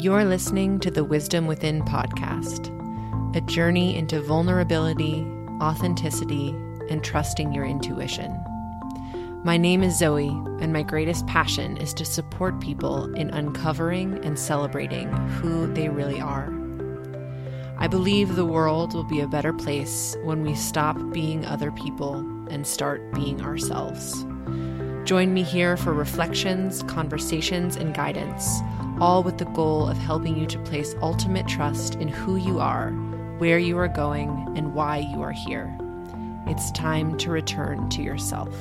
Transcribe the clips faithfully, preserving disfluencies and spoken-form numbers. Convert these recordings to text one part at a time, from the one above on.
You're listening to the Wisdom Within podcast, a journey into vulnerability, authenticity, and trusting your intuition. My name is Zoe, and my greatest passion is to support people in uncovering and celebrating who they really are. I believe the world will be a better place when we stop being other people and start being ourselves. Join me here for reflections, conversations, and guidance, all with the goal of helping you to place ultimate trust in who you are, where you are going, and why you are here. It's time to return to yourself.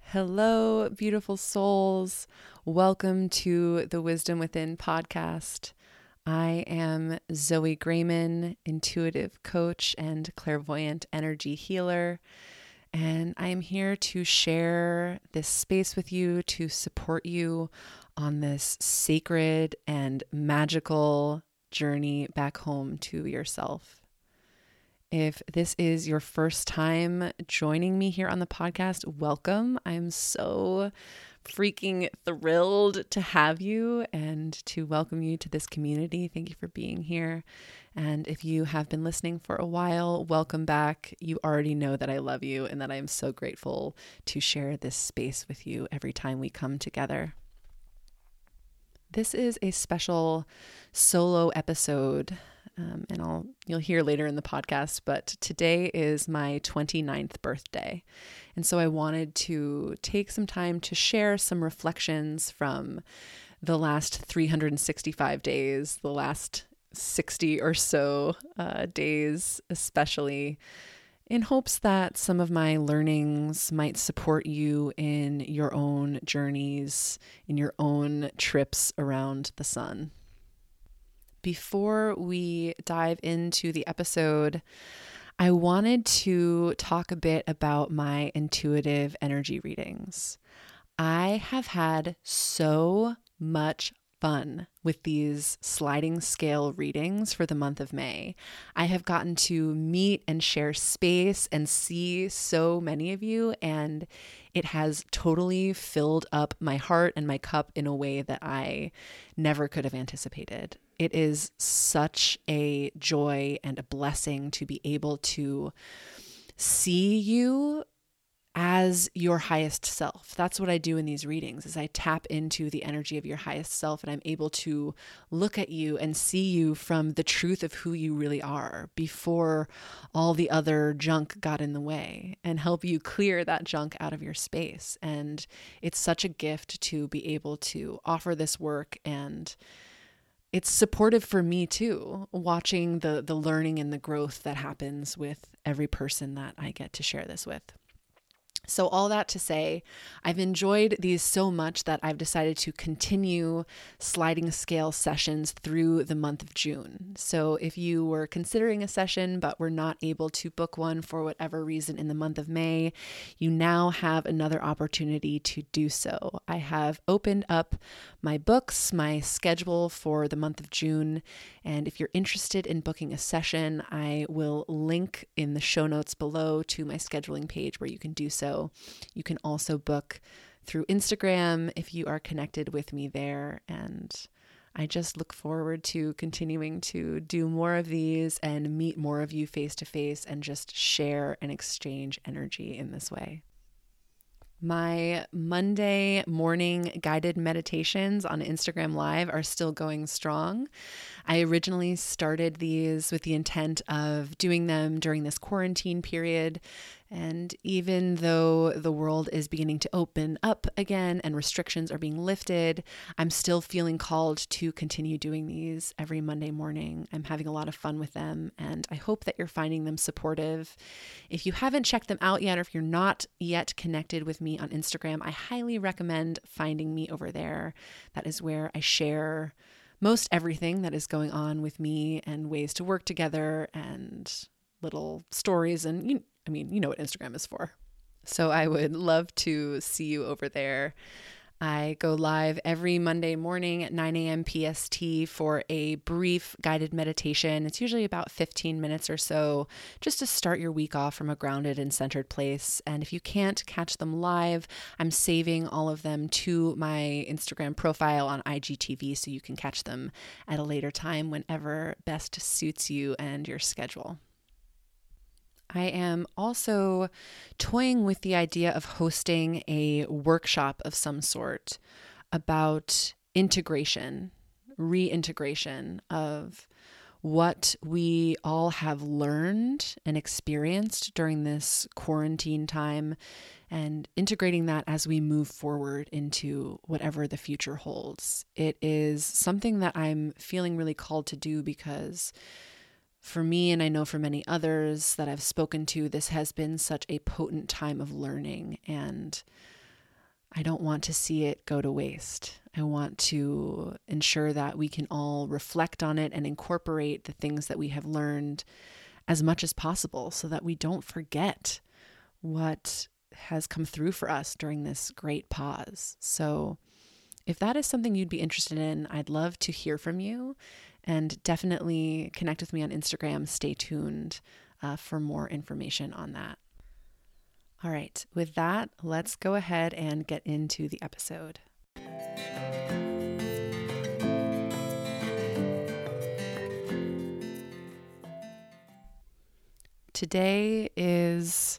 Hello, beautiful souls. Welcome to the Wisdom Within podcast. I am Zoe Grayman, intuitive coach and clairvoyant energy healer, and I am here to share this space with you to support you on this sacred and magical journey back home to yourself. If this is your first time joining me here on the podcast, welcome. I'm so freaking thrilled to have you and to welcome you to this community. Thank you for being here. And if you have been listening for a while, welcome back. You already know that I love you and that I am so grateful to share this space with you every time we come together. This is a special solo episode. Um, and I'll you'll hear later in the podcast, but today is my twenty-ninth birthday. And so I wanted to take some time to share some reflections from the last three hundred sixty-five days, the last sixty or so uh, days especially, in hopes that some of my learnings might support you in your own journeys, in your own trips around the sun. Before we dive into the episode, I wanted to talk a bit about my intuitive energy readings. I have had so much fun with these sliding scale readings for the month of May. I have gotten to meet and share space and see so many of you, and it has totally filled up my heart and my cup in a way that I never could have anticipated. It is such a joy and a blessing to be able to see you as your highest self. That's what I do in these readings, is I tap into the energy of your highest self, and I'm able to look at you and see you from the truth of who you really are before all the other junk got in the way, and help you clear that junk out of your space. And it's such a gift to be able to offer this work, and it's supportive for me too, watching the the learning and the growth that happens with every person that I get to share this with. So all that to say, I've enjoyed these so much that I've decided to continue sliding scale sessions through the month of June. So if you were considering a session but were not able to book one for whatever reason in the month of May, you now have another opportunity to do so. I have opened up my books, my schedule for the month of June, and if you're interested in booking a session, I will link in the show notes below to my scheduling page where you can do so. You can also book through Instagram if you are connected with me there. And I just look forward to continuing to do more of these and meet more of you face to face and just share and exchange energy in this way. My Monday morning guided meditations on Instagram Live are still going strong. I originally started these with the intent of doing them during this quarantine period. And even though the world is beginning to open up again and restrictions are being lifted, I'm still feeling called to continue doing these every Monday morning. I'm having a lot of fun with them, and I hope that you're finding them supportive. If you haven't checked them out yet, or if you're not yet connected with me on Instagram, I highly recommend finding me over there. That is where I share most everything that is going on with me and ways to work together and little stories and you I mean, you know what Instagram is for. So I would love to see you over there. I go live every Monday morning at nine a.m. P S T for a brief guided meditation. It's usually about fifteen minutes or so, just to start your week off from a grounded and centered place. And if you can't catch them live, I'm saving all of them to my Instagram profile on I G T V so you can catch them at a later time whenever best suits you and your schedule. I am also toying with the idea of hosting a workshop of some sort about integration, reintegration of what we all have learned and experienced during this quarantine time, and integrating that as we move forward into whatever the future holds. It is something that I'm feeling really called to do because for me, and I know for many others that I've spoken to, this has been such a potent time of learning, and I don't want to see it go to waste. I want to ensure that we can all reflect on it and incorporate the things that we have learned as much as possible so that we don't forget what has come through for us during this great pause. So if that is something you'd be interested in, I'd love to hear from you. And definitely connect with me on Instagram. Stay tuned uh, for more information on that. All right, with that, let's go ahead and get into the episode. Today is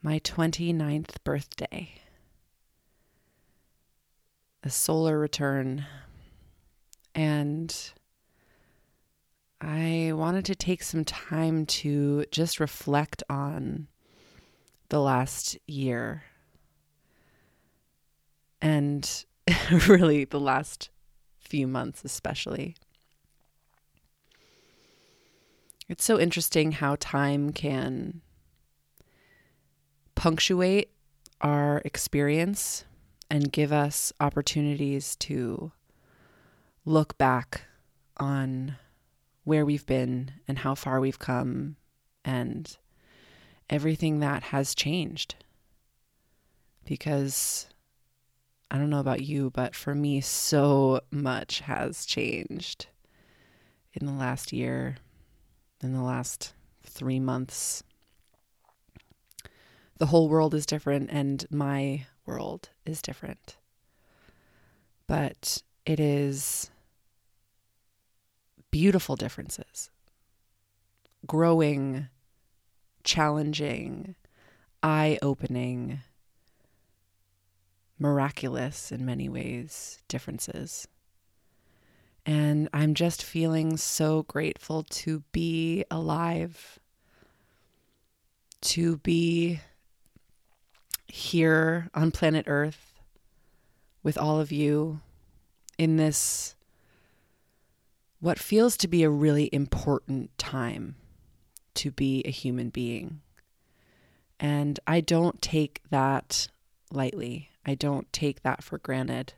my twenty-ninth birthday. A solar return. And I wanted to take some time to just reflect on the last year and really the last few months especially. It's so interesting how time can punctuate our experience and give us opportunities to look back on where we've been and how far we've come and everything that has changed. Because I don't know about you, but for me, so much has changed in the last year, in the last three months. The whole world is different and my world is different. But it is beautiful differences, growing, challenging, eye-opening, miraculous in many ways differences. And I'm just feeling so grateful to be alive, to be here on planet Earth with all of you in this what feels to be a really important time to be a human being. And I don't take that lightly. I don't take that for granted.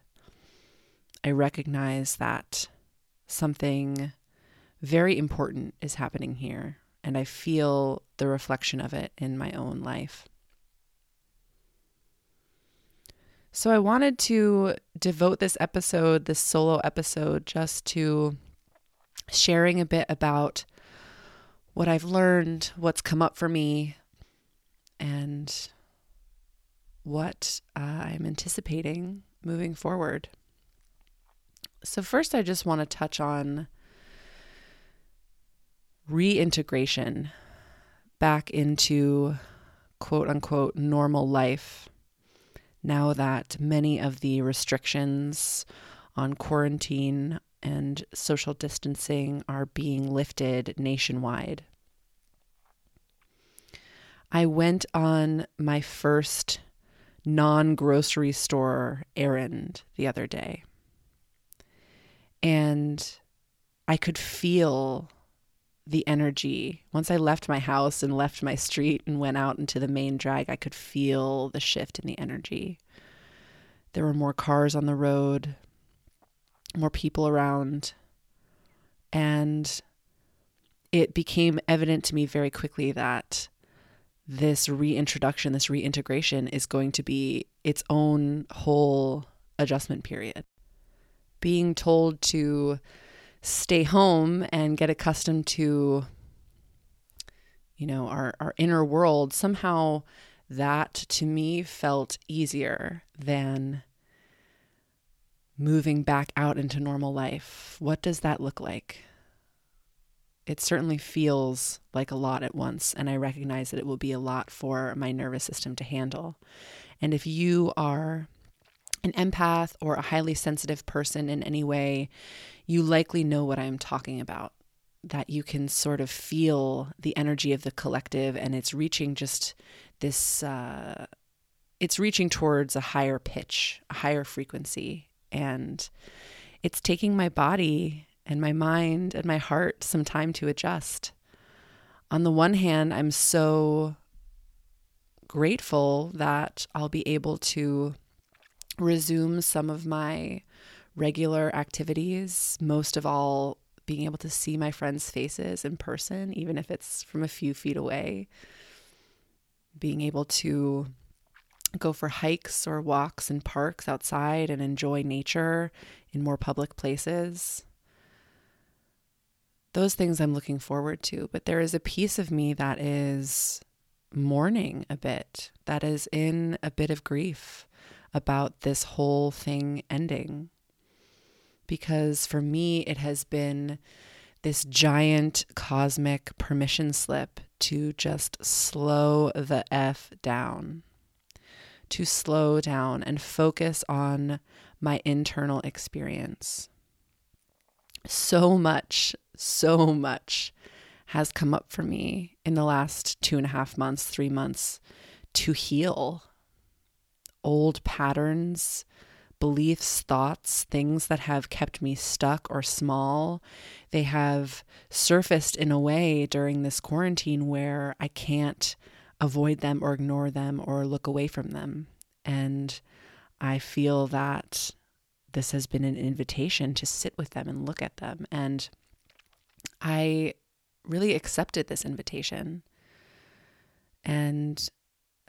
I recognize that something very important is happening here, and I feel the reflection of it in my own life. So I wanted to devote this episode, this solo episode, just to sharing a bit about what I've learned, what's come up for me, and what uh, I'm anticipating moving forward. So first, I just want to touch on reintegration back into quote-unquote normal life now that many of the restrictions on quarantine and social distancing are being lifted nationwide. I went on my first non-grocery store errand the other day, and I could feel the energy. Once I left my house and left my street and went out into the main drag, I could feel the shift in the energy. There were more cars on the road, more people around, and it became evident to me very quickly that this reintroduction, this reintegration is going to be its own whole adjustment period. Being told to stay home and get accustomed to, you know, our, our inner world, somehow that to me felt easier than moving back out into normal life. What does that look like? It certainly feels like a lot at once, and I recognize that it will be a lot for my nervous system to handle. And if you are an empath or a highly sensitive person in any way, you likely know what I'm talking about, that you can sort of feel the energy of the collective, and it's reaching just this, uh, it's reaching towards a higher pitch, a higher frequency, and it's taking my body and my mind and my heart some time to adjust. On the one hand, I'm so grateful that I'll be able to resume some of my regular activities, most of all being able to see my friends' faces in person, even if it's from a few feet away, being able to go for hikes or walks in parks outside and enjoy nature in more public places. Those things I'm looking forward to, but there is a piece of me that is mourning a bit, that is in a bit of grief about this whole thing ending. Because for me, it has been this giant cosmic permission slip to just slow the F down, to slow down and focus on my internal experience. So much, so much has come up for me in the last two and a half months, three months to heal old patterns, beliefs, thoughts, things that have kept me stuck or small. They have surfaced in a way during this quarantine where I can't avoid them or ignore them or look away from them. And I feel that this has been an invitation to sit with them and look at them. And I really accepted this invitation and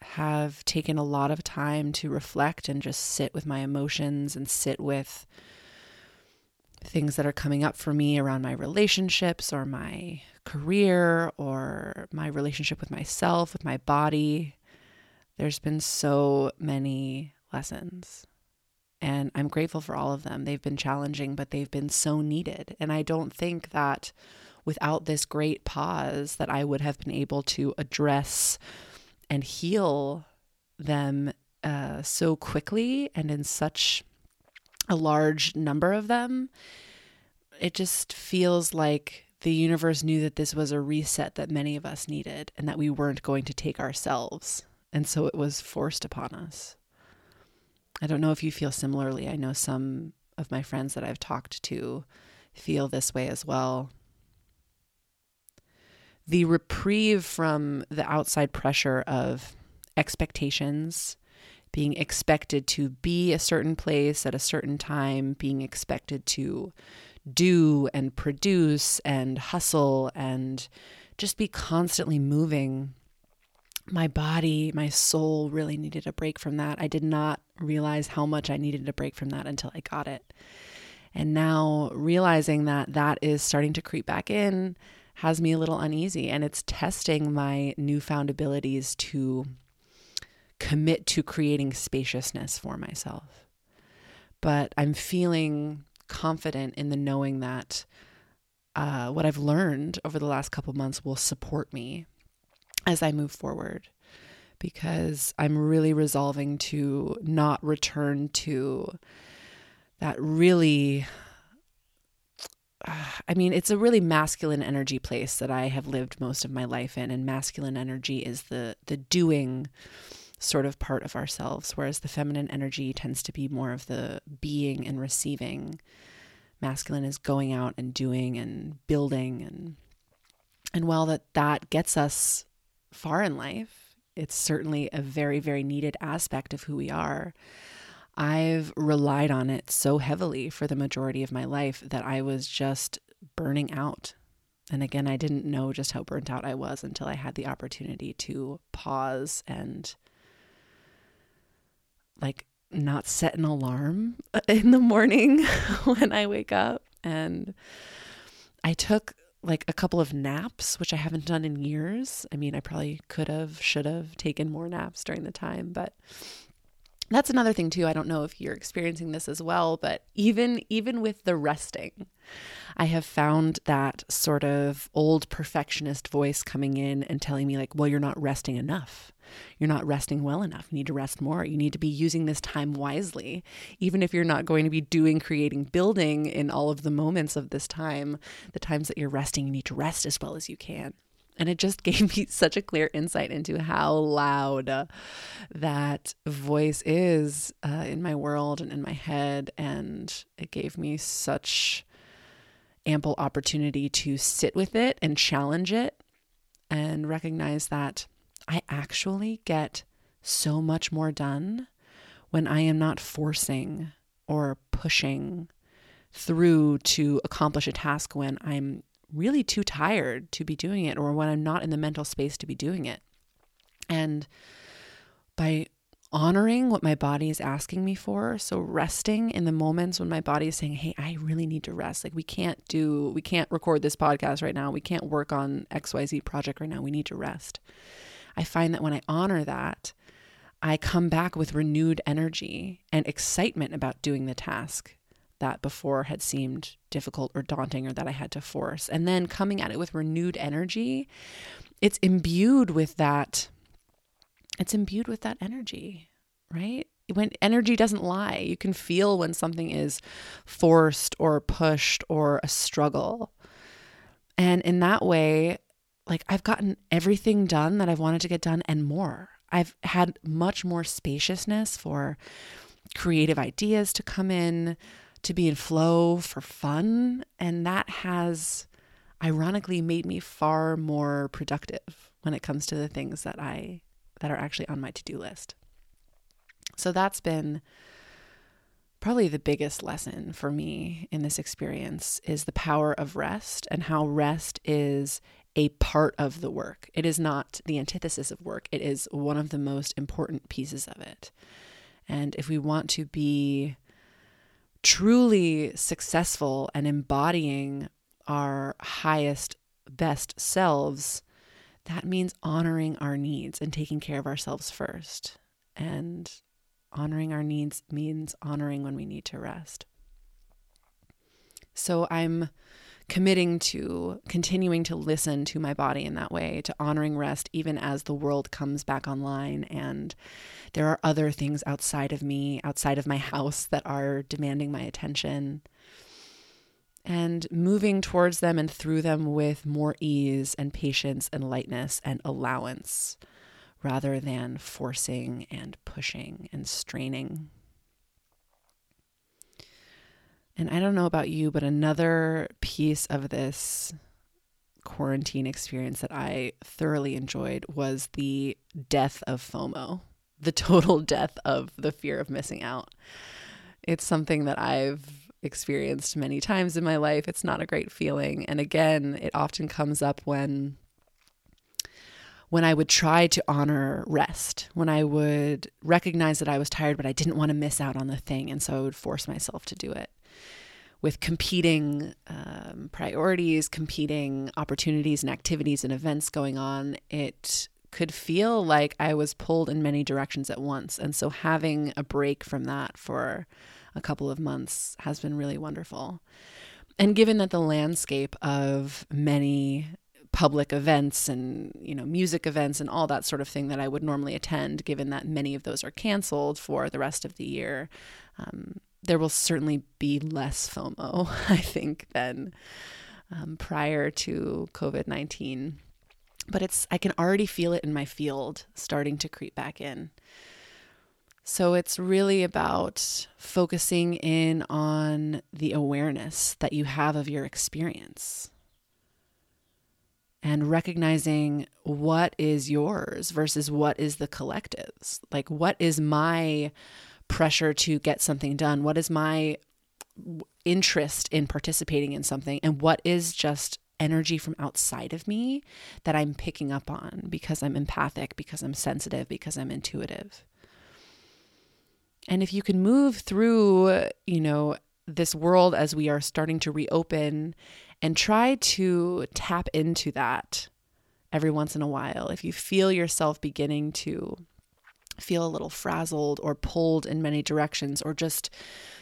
have taken a lot of time to reflect and just sit with my emotions and sit with things that are coming up for me around my relationships or my career or my relationship with myself, with my body. There's been so many lessons, and I'm grateful for all of them. They've been challenging, but they've been so needed. And I don't think that without this great pause that I would have been able to address and heal them uh, so quickly and in such a large number of them. It just feels like the universe knew that this was a reset that many of us needed and that we weren't going to take ourselves. And so it was forced upon us. I don't know if you feel similarly. I know some of my friends that I've talked to feel this way as well. The reprieve from the outside pressure of expectations, being expected to be a certain place at a certain time, being expected to do and produce and hustle and just be constantly moving. My body, my soul really needed a break from that. I did not realize how much I needed a break from that until I got it. And now realizing that that is starting to creep back in has me a little uneasy, and it's testing my newfound abilities to commit to creating spaciousness for myself. But I'm feeling confident in the knowing that uh, what I've learned over the last couple months will support me as I move forward, because I'm really resolving to not return to that really... I mean, it's a really masculine energy place that I have lived most of my life in, and masculine energy is the the doing sort of part of ourselves, whereas the feminine energy tends to be more of the being and receiving. Masculine is going out and doing and building, and and while that, that gets us far in life, it's certainly a very, very needed aspect of who we are. I've relied on it so heavily for the majority of my life that I was just burning out. And again, I didn't know just how burnt out I was until I had the opportunity to pause and like not set an alarm in the morning when I wake up. And I took like a couple of naps, which I haven't done in years. I mean, I probably could have, should have taken more naps during the time, but that's another thing too. I don't know if you're experiencing this as well, but even, even with the resting, I have found that sort of old perfectionist voice coming in and telling me like, well, you're not resting enough. You're not resting well enough. You need to rest more. You need to be using this time wisely. Even if you're not going to be doing, creating, building in all of the moments of this time, the times that you're resting, you need to rest as well as you can. And it just gave me such a clear insight into how loud that voice is uh, in my world and in my head. And it gave me such ample opportunity to sit with it and challenge it and recognize that I actually get so much more done when I am not forcing or pushing through to accomplish a task when I'm really too tired to be doing it or when I'm not in the mental space to be doing it. And by honoring what my body is asking me for, so resting in the moments when my body is saying, hey, I really need to rest. Like we can't do, we can't record this podcast right now. We can't work on X Y Z project right now. We need to rest. I find that when I honor that, I come back with renewed energy and excitement about doing the task that before had seemed difficult or daunting or that I had to force. And then coming at it with renewed energy, it's imbued with that, it's imbued with that energy, right? When energy doesn't lie, you can feel when something is forced or pushed or a struggle. And in that way, like I've gotten everything done that I've wanted to get done and more. I've had much more spaciousness for creative ideas to come in, to be in flow for fun. And that has ironically made me far more productive when it comes to the things that I, that are actually on my to-do list. So that's been probably the biggest lesson for me in this experience is the power of rest and how rest is a part of the work. It is not the antithesis of work. It is one of the most important pieces of it. And if we want to be truly successful and embodying our highest, best selves, that means honoring our needs and taking care of ourselves first. And honoring our needs means honoring when we need to rest. So I'm committing to continuing to listen to my body in that way, to honoring rest, even as the world comes back online and there are other things outside of me, outside of my house that are demanding my attention, and moving towards them and through them with more ease and patience and lightness and allowance rather than forcing and pushing and straining. And I don't know about you, but another piece of this quarantine experience that I thoroughly enjoyed was the death of FOMO, the total death of the fear of missing out. It's something that I've experienced many times in my life. It's not a great feeling. And again, it often comes up when when I would try to honor rest, when I would recognize that I was tired, but I didn't want to miss out on the thing. And so I would force myself to do it. With competing um, priorities, competing opportunities and activities and events going on, it could feel like I was pulled in many directions at once. And so having a break from that for a couple of months has been really wonderful. And given that the landscape of many public events and, you know, music events and all that sort of thing that I would normally attend, given that many of those are canceled for the rest of the year, um, there will certainly be less FOMO, I think, than um, prior to COVID nineteen. But it's I can already feel it in my field starting to creep back in. So it's really about focusing in on the awareness that you have of your experience and recognizing what is yours versus what is the collective's. Like, what is my pressure to get something done? What is my interest in participating in something? And what is just energy from outside of me that I'm picking up on because I'm empathic, because I'm sensitive, because I'm intuitive? And if you can move through, you know, this world as we are starting to reopen and try to tap into that every once in a while, if you feel yourself beginning to feel a little frazzled or pulled in many directions, or just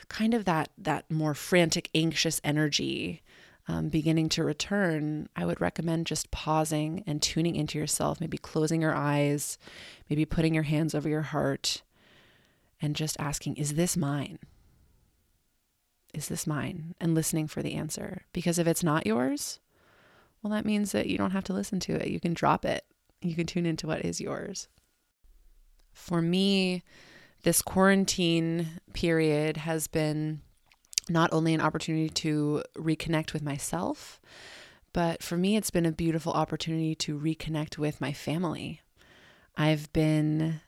kind of that that more frantic, anxious energy um, beginning to return, I would recommend just pausing and tuning into yourself, maybe closing your eyes, maybe putting your hands over your heart and just asking, is this mine? Is this mine? And listening for the answer. Because if it's not yours, well, that means that you don't have to listen to it. You can drop it. You can tune into what is yours. For me, this quarantine period has been not only an opportunity to reconnect with myself, but for me, it's been a beautiful opportunity to reconnect with my family. I've been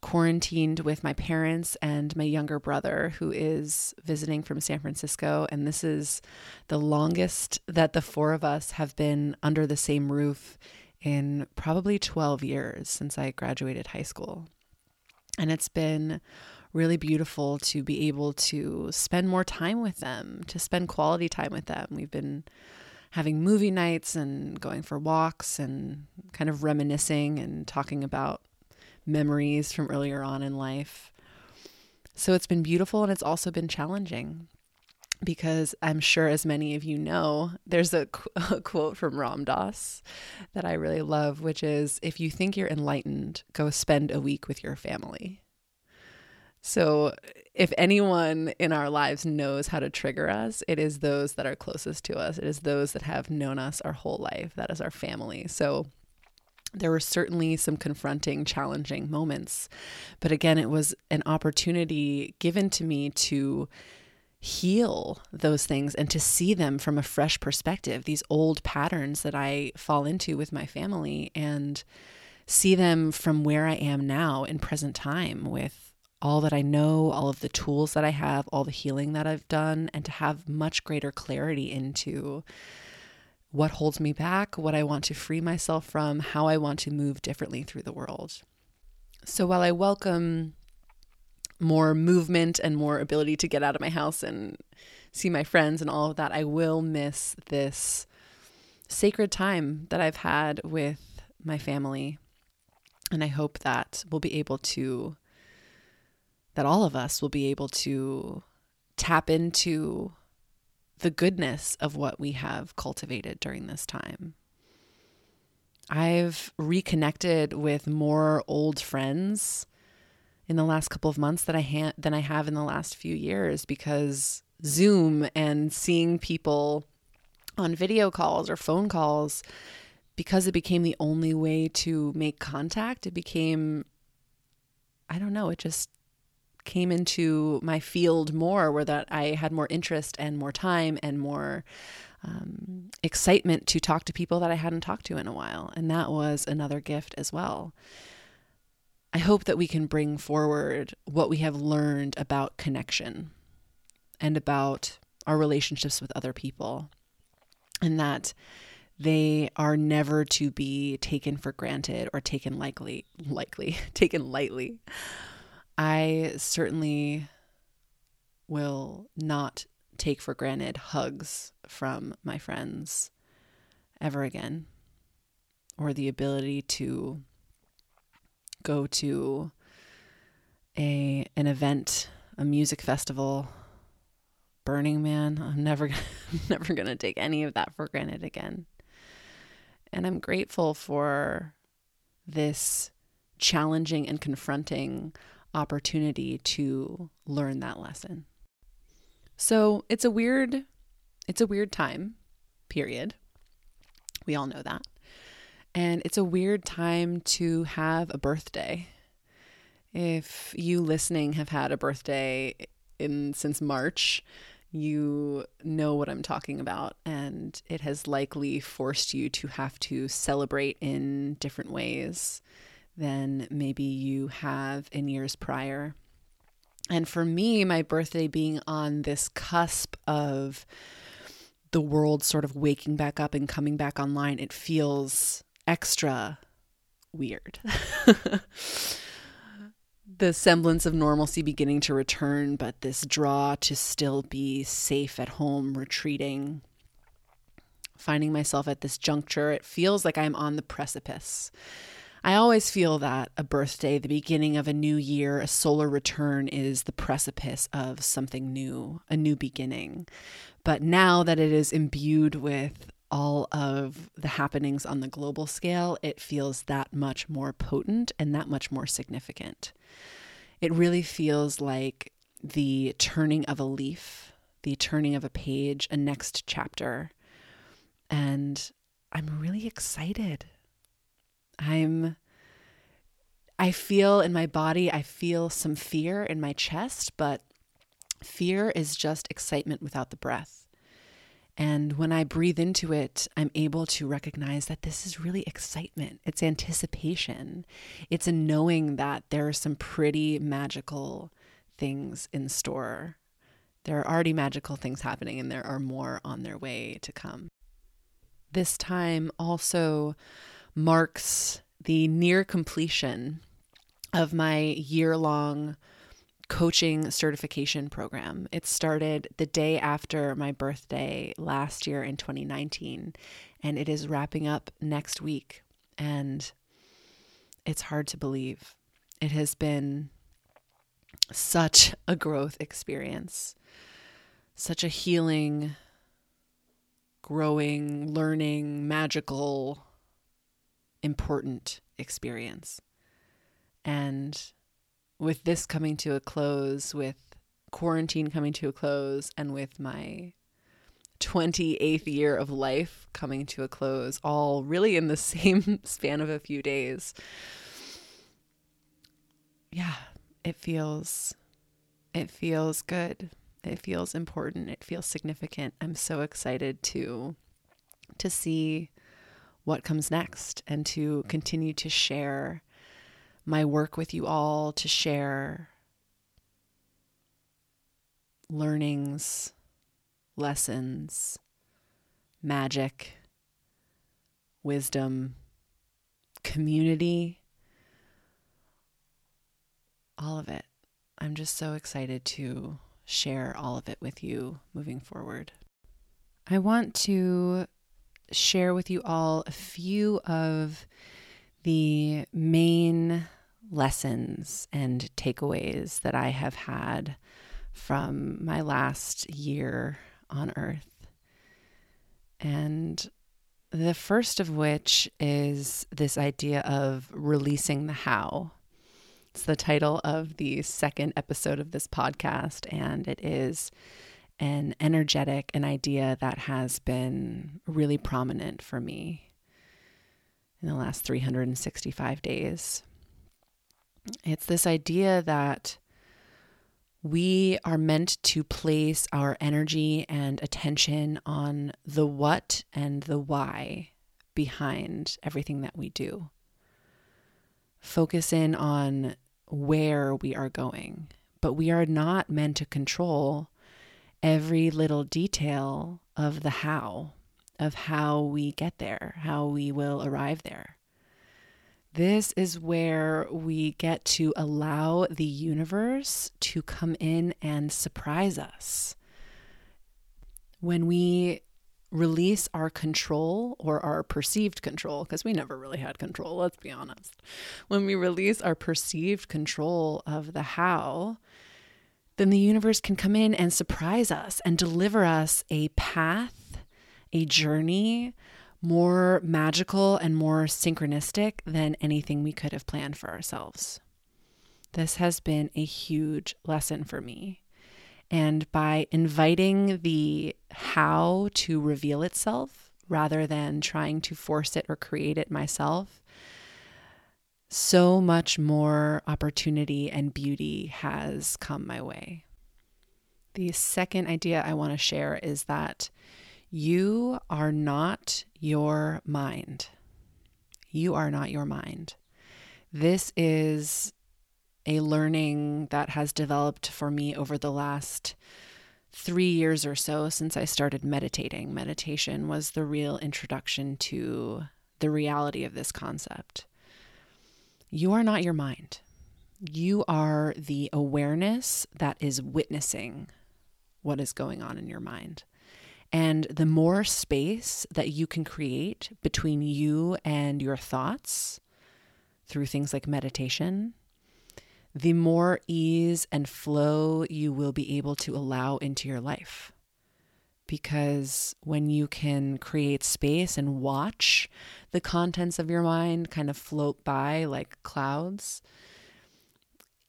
quarantined with my parents and my younger brother, who is visiting from San Francisco. And this is the longest that the four of us have been under the same roof in probably twelve years since I graduated high school. And it's been really beautiful to be able to spend more time with them, to spend quality time with them. We've been having movie nights and going for walks and kind of reminiscing and talking about memories from earlier on in life. So it's been beautiful, and it's also been challenging because I'm sure, as many of you know, there's a, qu- a quote from Ram Dass that I really love, which is, if you think you're enlightened, go spend a week with your family. So if anyone in our lives knows how to trigger us, it is those that are closest to us. It is those that have known us our whole life. That is our family. So there were certainly some confronting, challenging moments. But again, it was an opportunity given to me to heal those things and to see them from a fresh perspective, these old patterns that I fall into with my family, and see them from where I am now in present time with all that I know, all of the tools that I have, all the healing that I've done, and to have much greater clarity into what holds me back, what I want to free myself from, how I want to move differently through the world. So while I welcome more movement and more ability to get out of my house and see my friends and all of that, I will miss this sacred time that I've had with my family. And I hope that we'll be able to, that all of us will be able to tap into the goodness of what we have cultivated during this time. I've reconnected with more old friends in the last couple of months that I ha- than I have in the last few years, because Zoom and seeing people on video calls or phone calls, because it became the only way to make contact, it became, I don't know, it just came into my field more, where that I had more interest and more time and more um, excitement to talk to people that I hadn't talked to in a while. And that was another gift as well. I hope that we can bring forward what we have learned about connection and about our relationships with other people, and that they are never to be taken for granted or taken likely, likely, taken lightly. I certainly will not take for granted hugs from my friends ever again, or the ability to go to a an event, a music festival, Burning Man. I'm never, I'm never going to take any of that for granted again. And I'm grateful for this challenging and confronting opportunity to learn that lesson. So it's a weird, it's a weird time period. We all know that. And it's a weird time to have a birthday. If you listening have had a birthday in since March, you know what I'm talking about. And it has likely forced you to have to celebrate in different ways than maybe you have in years prior. And for me, my birthday being on this cusp of the world sort of waking back up and coming back online, it feels extra weird. the semblance of normalcy beginning to return, but this draw to still be safe at home, retreating, finding myself at this juncture. It feels like I'm on the precipice. I always feel that a birthday, the beginning of a new year, a solar return is the precipice of something new, a new beginning. But now that it is imbued with all of the happenings on the global scale, it feels that much more potent and that much more significant. It really feels like the turning of a leaf, the turning of a page, a next chapter. And I'm really excited. I'm, I feel in my body, I feel some fear in my chest, but fear is just excitement without the breath. And when I breathe into it, I'm able to recognize that this is really excitement. It's anticipation. It's a knowing that there are some pretty magical things in store. There are already magical things happening, and there are more on their way to come. This time also marks the near completion of my year-long coaching certification program. It started the day after my birthday last year in twenty nineteen, and it is wrapping up next week. And it's hard to believe. It has been such a growth experience, such a healing, growing, learning, magical important experience. And with this coming to a close, with quarantine coming to a close, and with my twenty-eighth year of life coming to a close, all really in the same span of a few days. Yeah, it feels, it feels good. It feels important. It feels significant. I'm so excited to, to see what comes next, and to continue to share my work with you all, to share learnings, lessons, magic, wisdom, community, all of it. I'm just so excited to share all of it with you moving forward. I want to share with you all a few of the main lessons and takeaways that I have had from my last year on Earth. And the first of which is this idea of releasing the how. It's the title of the second episode of this podcast, and it is an energetic, an idea that has been really prominent for me in the last three hundred sixty-five days. It's this idea that we are meant to place our energy and attention on the what and the why behind everything that we do. Focus in on where we are going, but we are not meant to control every little detail of the how, of how we get there, how we will arrive there. This is where we get to allow the universe to come in and surprise us. When we release our control, or our perceived control, because we never really had control, let's be honest. When we release our perceived control of the how, then the universe can come in and surprise us and deliver us a path, a journey, more magical and more synchronistic than anything we could have planned for ourselves. This has been a huge lesson for me. And by inviting the how to reveal itself rather than trying to force it or create it myself, so much more opportunity and beauty has come my way. The second idea I want to share is that you are not your mind. You are not your mind. This is a learning that has developed for me over the last three years or so since I started meditating. Meditation was the real introduction to the reality of this concept. You are not your mind. you are the awareness that is witnessing what is going on in your mind. And the more space that you can create between you and your thoughts through things like meditation, the more ease and flow you will be able to allow into your life. Because when you can create space and watch the contents of your mind kind of float by like clouds,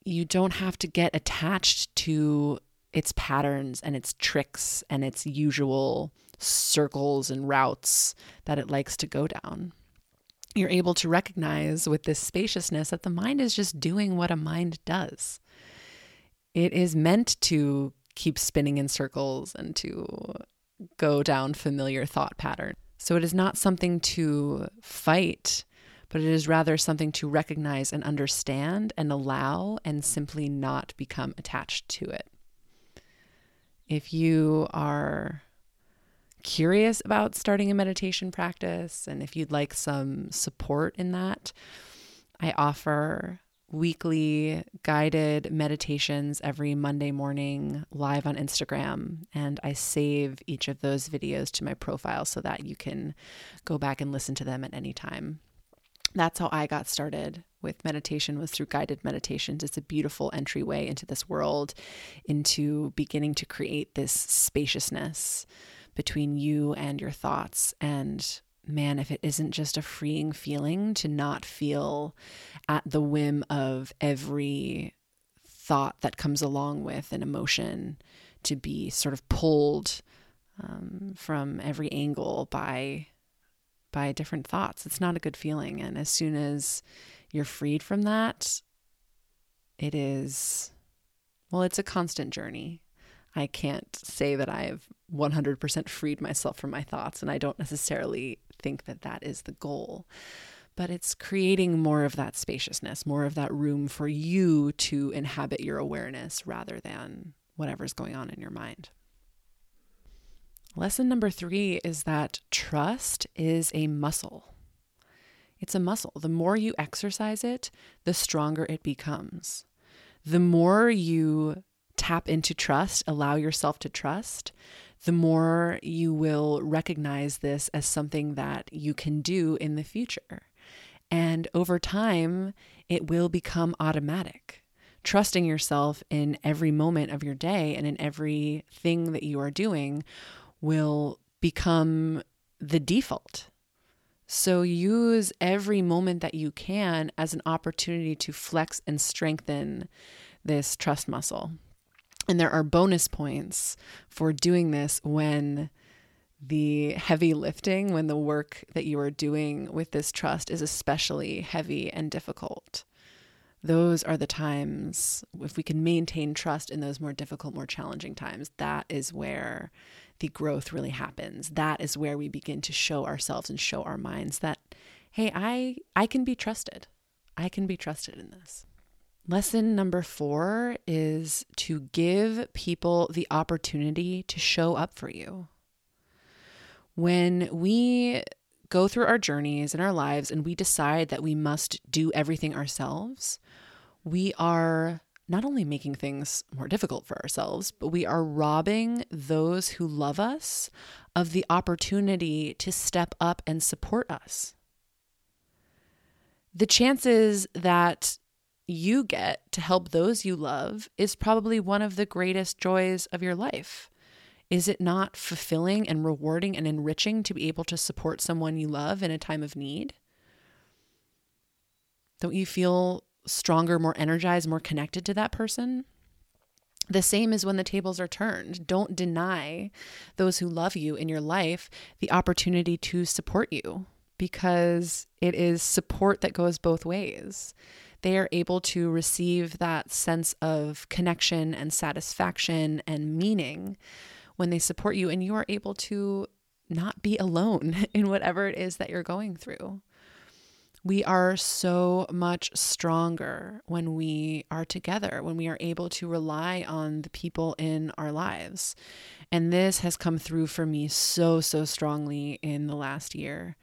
you don't have to get attached to its patterns and its tricks and its usual circles and routes that it likes to go down. You're able to recognize with this spaciousness that the mind is just doing what a mind does. It is meant to keep spinning in circles and to go down familiar thought patterns. So it is not something to fight, but it is rather something to recognize and understand and allow and simply not become attached to it. If you are curious about starting a meditation practice, and if you'd like some support in that, I offer weekly guided meditations every Monday morning live on Instagram, and I save each of those videos to my profile so that you can go back and listen to them at any time. That's how I got started with meditation, was through guided meditations. It's a beautiful entryway into this world, into beginning to create this spaciousness between you and your thoughts. And man, if it isn't just a freeing feeling to not feel at the whim of every thought that comes along with an emotion, to be sort of pulled um, from every angle by by different thoughts. It's not a good feeling. And as soon as you're freed from that, it is, well, it's a constant journey. I can't say that I've one hundred percent freed myself from my thoughts, and I don't necessarily think that that is the goal, but it's creating more of that spaciousness, more of that room for you to inhabit your awareness rather than whatever's going on in your mind. Lesson number three is that trust is a muscle. It's a muscle. The more you exercise it, the stronger it becomes. The more you tap into trust, allow yourself to trust, the more you will recognize this as something that you can do in the future. And over time, it will become automatic. Trusting yourself in every moment of your day and in every thing that you are doing will become the default. So use every moment that you can as an opportunity to flex and strengthen this trust muscle. And there are bonus points for doing this when the heavy lifting, when the work that you are doing with this trust is especially heavy and difficult. Those are the times, if we can maintain trust in those more difficult, more challenging times, that is where the growth really happens. That is where we begin to show ourselves and show our minds that, hey, I, I can be trusted. I can be trusted in this. Lesson number four is to give people the opportunity to show up for you. When we go through our journeys and our lives and we decide that we must do everything ourselves, we are not only making things more difficult for ourselves, but we are robbing those who love us of the opportunity to step up and support us. The chances that you get to help those you love is probably one of the greatest joys of your life. Is it not fulfilling and rewarding and enriching to be able to support someone you love in a time of need? Don't you feel stronger, more energized, more connected to that person? The same is when the tables are turned. Don't deny those who love you in your life the opportunity to support you, because it is support that goes both ways. They are able to receive that sense of connection and satisfaction and meaning when they support you, and you are able to not be alone in whatever it is that you're going through. We are so much stronger when we are together, when we are able to rely on the people in our lives. And this has come through for me so, so strongly in the last year.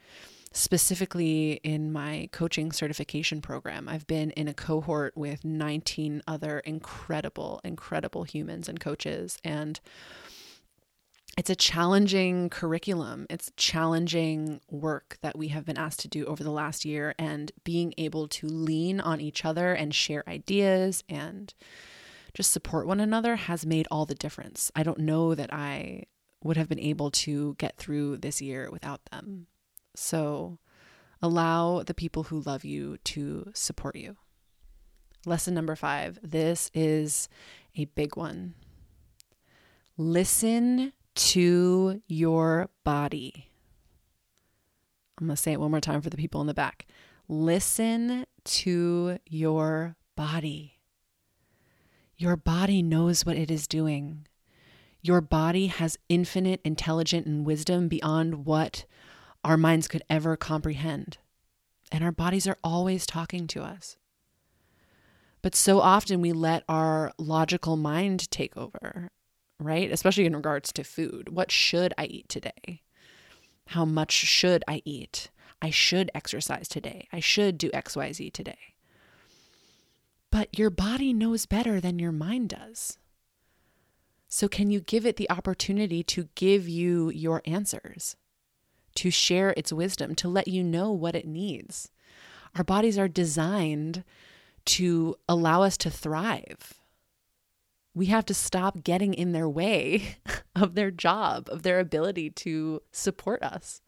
specifically in my coaching certification program. I've been in a cohort with nineteen other incredible, incredible humans and coaches. And it's a challenging curriculum. It's challenging work that we have been asked to do over the last year, and being able to lean on each other and share ideas and just support one another has made all the difference. I don't know that I would have been able to get through this year without them. So allow the people who love you to support you. Lesson number five. This is a big one. Listen to your body. I'm going to say it one more time for the people in the back. Listen to your body. Your body knows what it is doing. Your body has infinite intelligence and wisdom beyond what our minds could ever comprehend. And our bodies are always talking to us. But so often we let our logical mind take over, right? Especially in regards to food. What should I eat today? How much should I eat? I should exercise today. I should do X Y Z today. But your body knows better than your mind does. So can you give it the opportunity to give you your answers, to share its wisdom, to let you know what it needs? Our bodies are designed to allow us to thrive. We have to stop getting in their way of their job, of their ability to support us.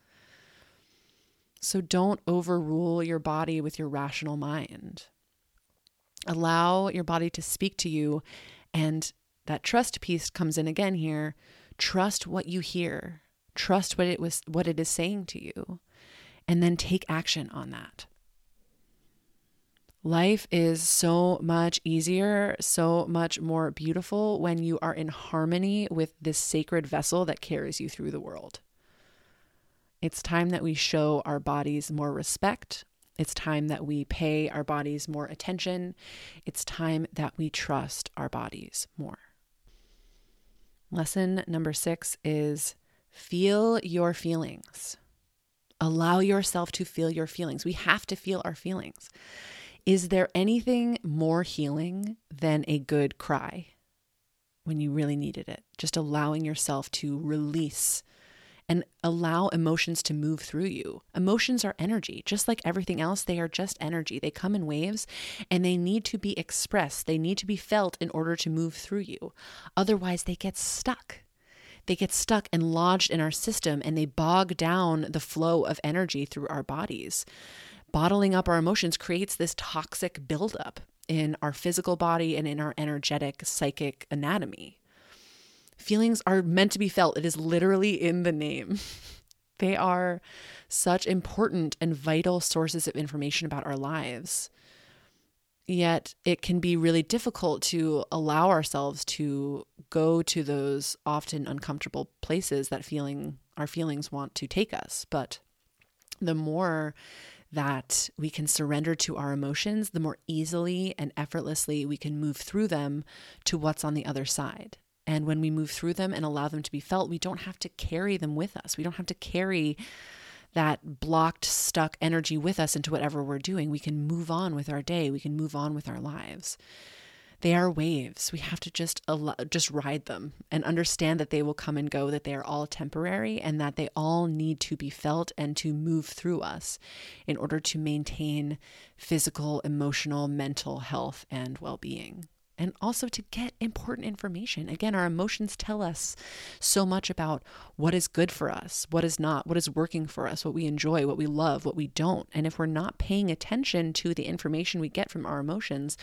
So don't overrule your body with your rational mind. Allow your body to speak to you. And that trust piece comes in again here. Trust what you hear. Trust what it was, what it is saying to you, and then take action on that. Life is so much easier, so much more beautiful when you are in harmony with this sacred vessel that carries you through the world. It's time that we show our bodies more respect. It's time that we pay our bodies more attention. It's time that we trust our bodies more. Lesson number six is feel your feelings. Allow yourself to feel your feelings. We have to feel our feelings. Is there anything more healing than a good cry when you really needed it? Just allowing yourself to release and allow emotions to move through you. Emotions are energy. Just like everything else, they are just energy. They come in waves and they need to be expressed. They need to be felt in order to move through you. Otherwise, they get stuck. They get stuck and lodged in our system, and they bog down the flow of energy through our bodies. Bottling up our emotions creates this toxic buildup in our physical body and in our energetic, psychic anatomy. Feelings are meant to be felt. It is literally in the name. They are such important and vital sources of information about our lives. Yet it can be really difficult to allow ourselves to go to those often uncomfortable places that feeling our feelings want to take us. But the more that we can surrender to our emotions, the more easily and effortlessly we can move through them to what's on the other side. And when we move through them and allow them to be felt, we don't have to carry them with us. We don't have to carry that blocked, stuck energy with us into whatever we're doing. We can move on with our day. We can move on with our lives. They are waves. We have to just allow, just ride them and understand that they will come and go, that they are all temporary, and that they all need to be felt and to move through us in order to maintain physical, emotional, mental health and well-being. And also to get important information. Again, our emotions tell us so much about what is good for us, what is not, what is working for us, what we enjoy, what we love, what we don't. And if we're not paying attention to the information we get from our emotions,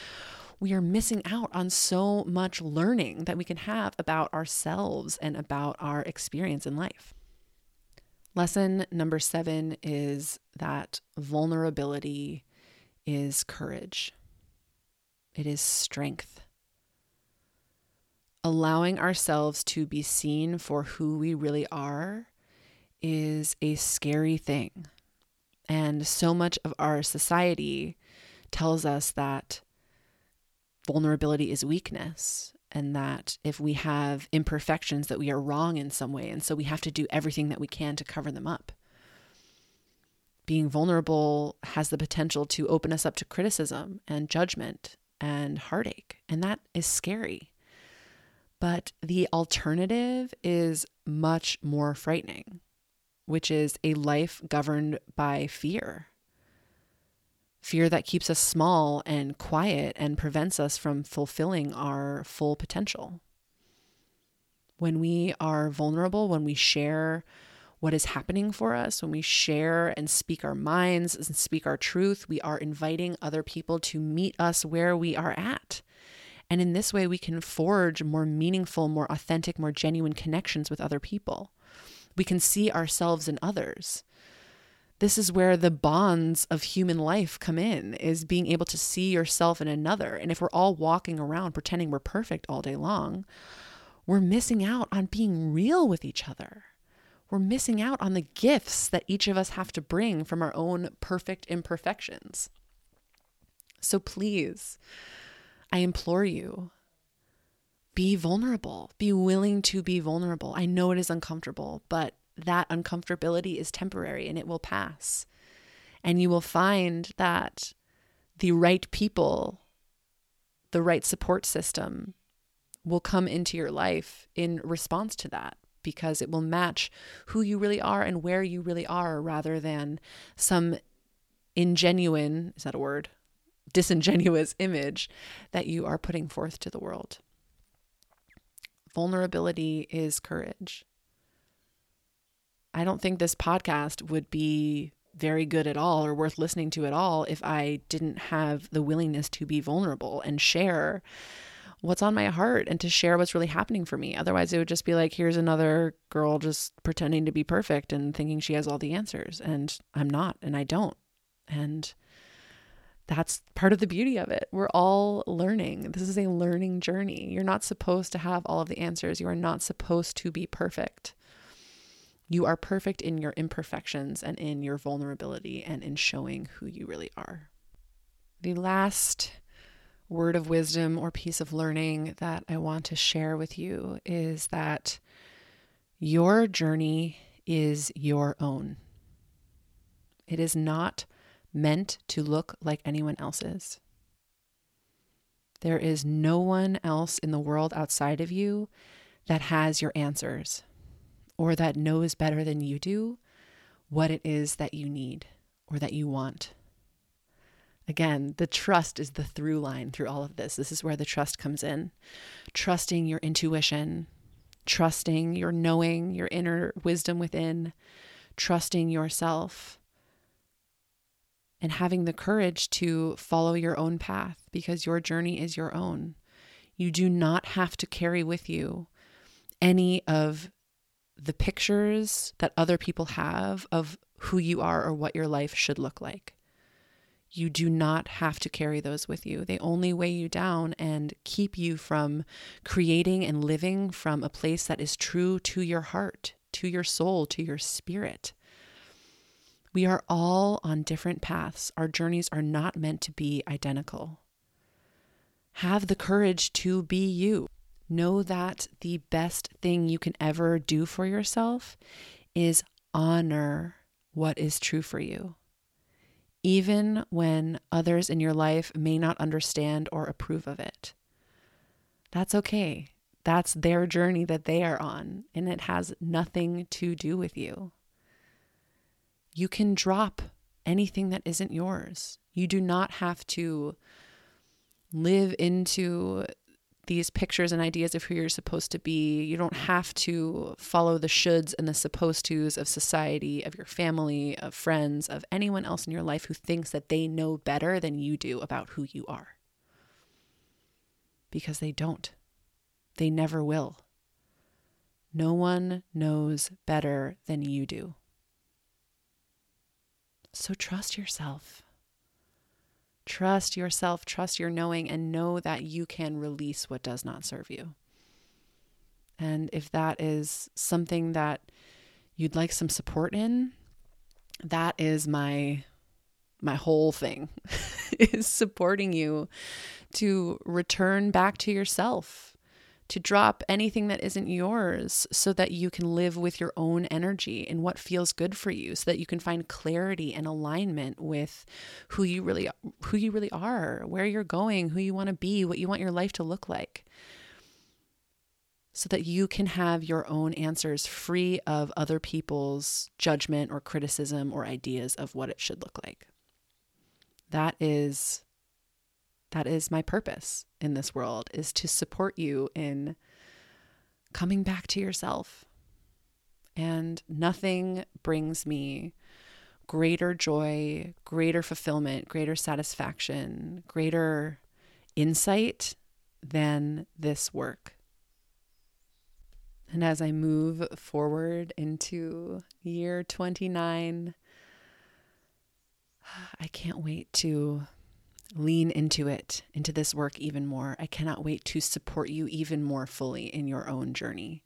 we are missing out on so much learning that we can have about ourselves and about our experience in life. Lesson number seven is that vulnerability is courage. It is strength. Allowing ourselves to be seen for who we really are is a scary thing. And so much of our society tells us that vulnerability is weakness, and that if we have imperfections, that we are wrong in some way. And so we have to do everything that we can to cover them up. being vulnerable has the potential to open us up to criticism and judgment and heartache. And that is scary. But the alternative is much more frightening, which is a life governed by fear. Fear that keeps us small and quiet and prevents us from fulfilling our full potential. When we are vulnerable, when we share what is happening for us, when we share and speak our minds and speak our truth, we are inviting other people to meet us where we are at. And in this way, we can forge more meaningful, more authentic, more genuine connections with other people. We can see ourselves in others. This is where the bonds of human life come in, is being able to see yourself in another. And if we're all walking around pretending we're perfect all day long, we're missing out on being real with each other. We're missing out on the gifts that each of us have to bring from our own perfect imperfections. So please, I implore you, be vulnerable. Be willing to be vulnerable. I know it is uncomfortable, but that uncomfortability is temporary and it will pass. And you will find that the right people, the right support system will come into your life in response to that, because it will match who you really are and where you really are, rather than some ingenuine, is that a word? disingenuous image that you are putting forth to the world. Vulnerability is courage. I don't think this podcast would be very good at all or worth listening to at all if I didn't have the willingness to be vulnerable and share what's on my heart and to share what's really happening for me. Otherwise, it would just be like, here's another girl just pretending to be perfect and thinking she has all the answers. And I'm not, and I don't. And that's part of the beauty of it. We're all learning. This is a learning journey. You're not supposed to have all of the answers. You are not supposed to be perfect. You are perfect in your imperfections and in your vulnerability and in showing who you really are. The last word of wisdom or piece of learning that I want to share with you is that your journey is your own. It is not meant to look like anyone else's. There is no one else in the world outside of you that has your answers, or that knows better than you do what it is that you need or that you want. Again, the trust is the through line through all of this. This is where the trust comes in. Trusting your intuition, trusting your knowing, your inner wisdom within, trusting yourself, and having the courage to follow your own path, because your journey is your own. You do not have to carry with you any of the pictures that other people have of who you are or what your life should look like. You do not have to carry those with you. They only weigh you down and keep you from creating and living from a place that is true to your heart, to your soul, to your spirit. We are all on different paths. Our journeys are not meant to be identical. Have the courage to be you. Know that the best thing you can ever do for yourself is honor what is true for you, even when others in your life may not understand or approve of it. That's okay. That's their journey that they are on, and it has nothing to do with you. You can drop anything that isn't yours. You do not have to live into these pictures and ideas of who you're supposed to be. You don't have to follow the shoulds and the supposed tos of society, of your family, of friends, of anyone else in your life who thinks that they know better than you do about who you are. Because they don't. They never will. No one knows better than you do. So trust yourself. Trust yourself, trust your knowing, and know that you can release what does not serve you. And if that is something that you'd like some support in, that is my my whole thing, is supporting you to return back to yourself, to drop anything that isn't yours so that you can live with your own energy and what feels good for you, so that you can find clarity and alignment with who you really, who you really are, where you're going, who you want to be, what you want your life to look like, so that you can have your own answers free of other people's judgment or criticism or ideas of what it should look like. That is, that is my purpose in this world, is to support you in coming back to yourself. And nothing brings me greater joy, greater fulfillment, greater satisfaction, greater insight than this work. And as I move forward into year twenty-nine, I can't wait to lean into it, into this work even more. I cannot wait to support you even more fully in your own journey.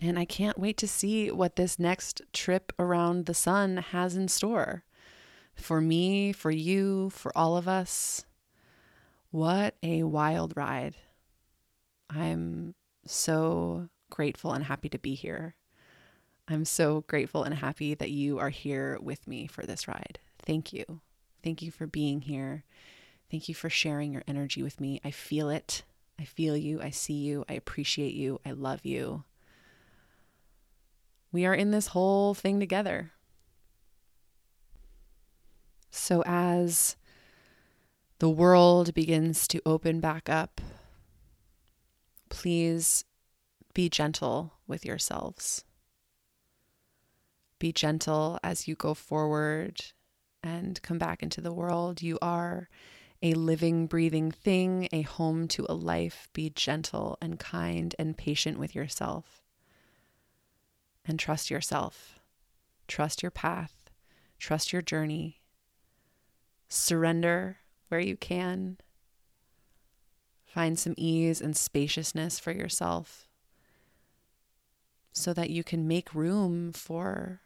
And I can't wait to see what this next trip around the sun has in store for me, for you, for all of us. What a wild ride. I'm so grateful and happy to be here. I'm so grateful and happy that you are here with me for this ride. Thank you. Thank you for being here. Thank you for sharing your energy with me. I feel it. I feel you. I see you. I appreciate you. I love you. We are in this whole thing together. So as the world begins to open back up, please be gentle with yourselves. Be gentle as you go forward and come back into the world. You are a living, breathing thing, a home to a life. Be gentle and kind and patient with yourself. And trust yourself. Trust your path. Trust your journey. Surrender where you can. Find some ease and spaciousness for yourself so that you can make room for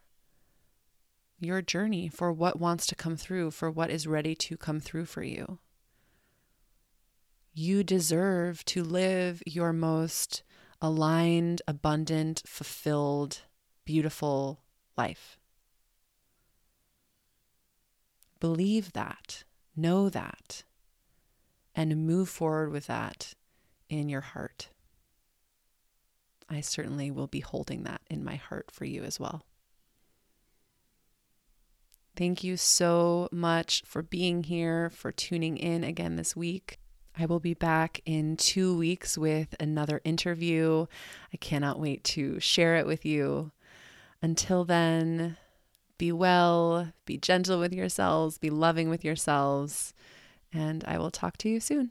your journey, for what wants to come through, for what is ready to come through for you. You deserve to live your most aligned, abundant, fulfilled, beautiful life. Believe that, know that. And move forward with that in your heart. I certainly will be holding that in my heart for you as well. Thank you so much for being here, for tuning in again this week. I will be back in two weeks with another interview. I cannot wait to share it with you. Until then, be well, be gentle with yourselves, be loving with yourselves. And I will talk to you soon.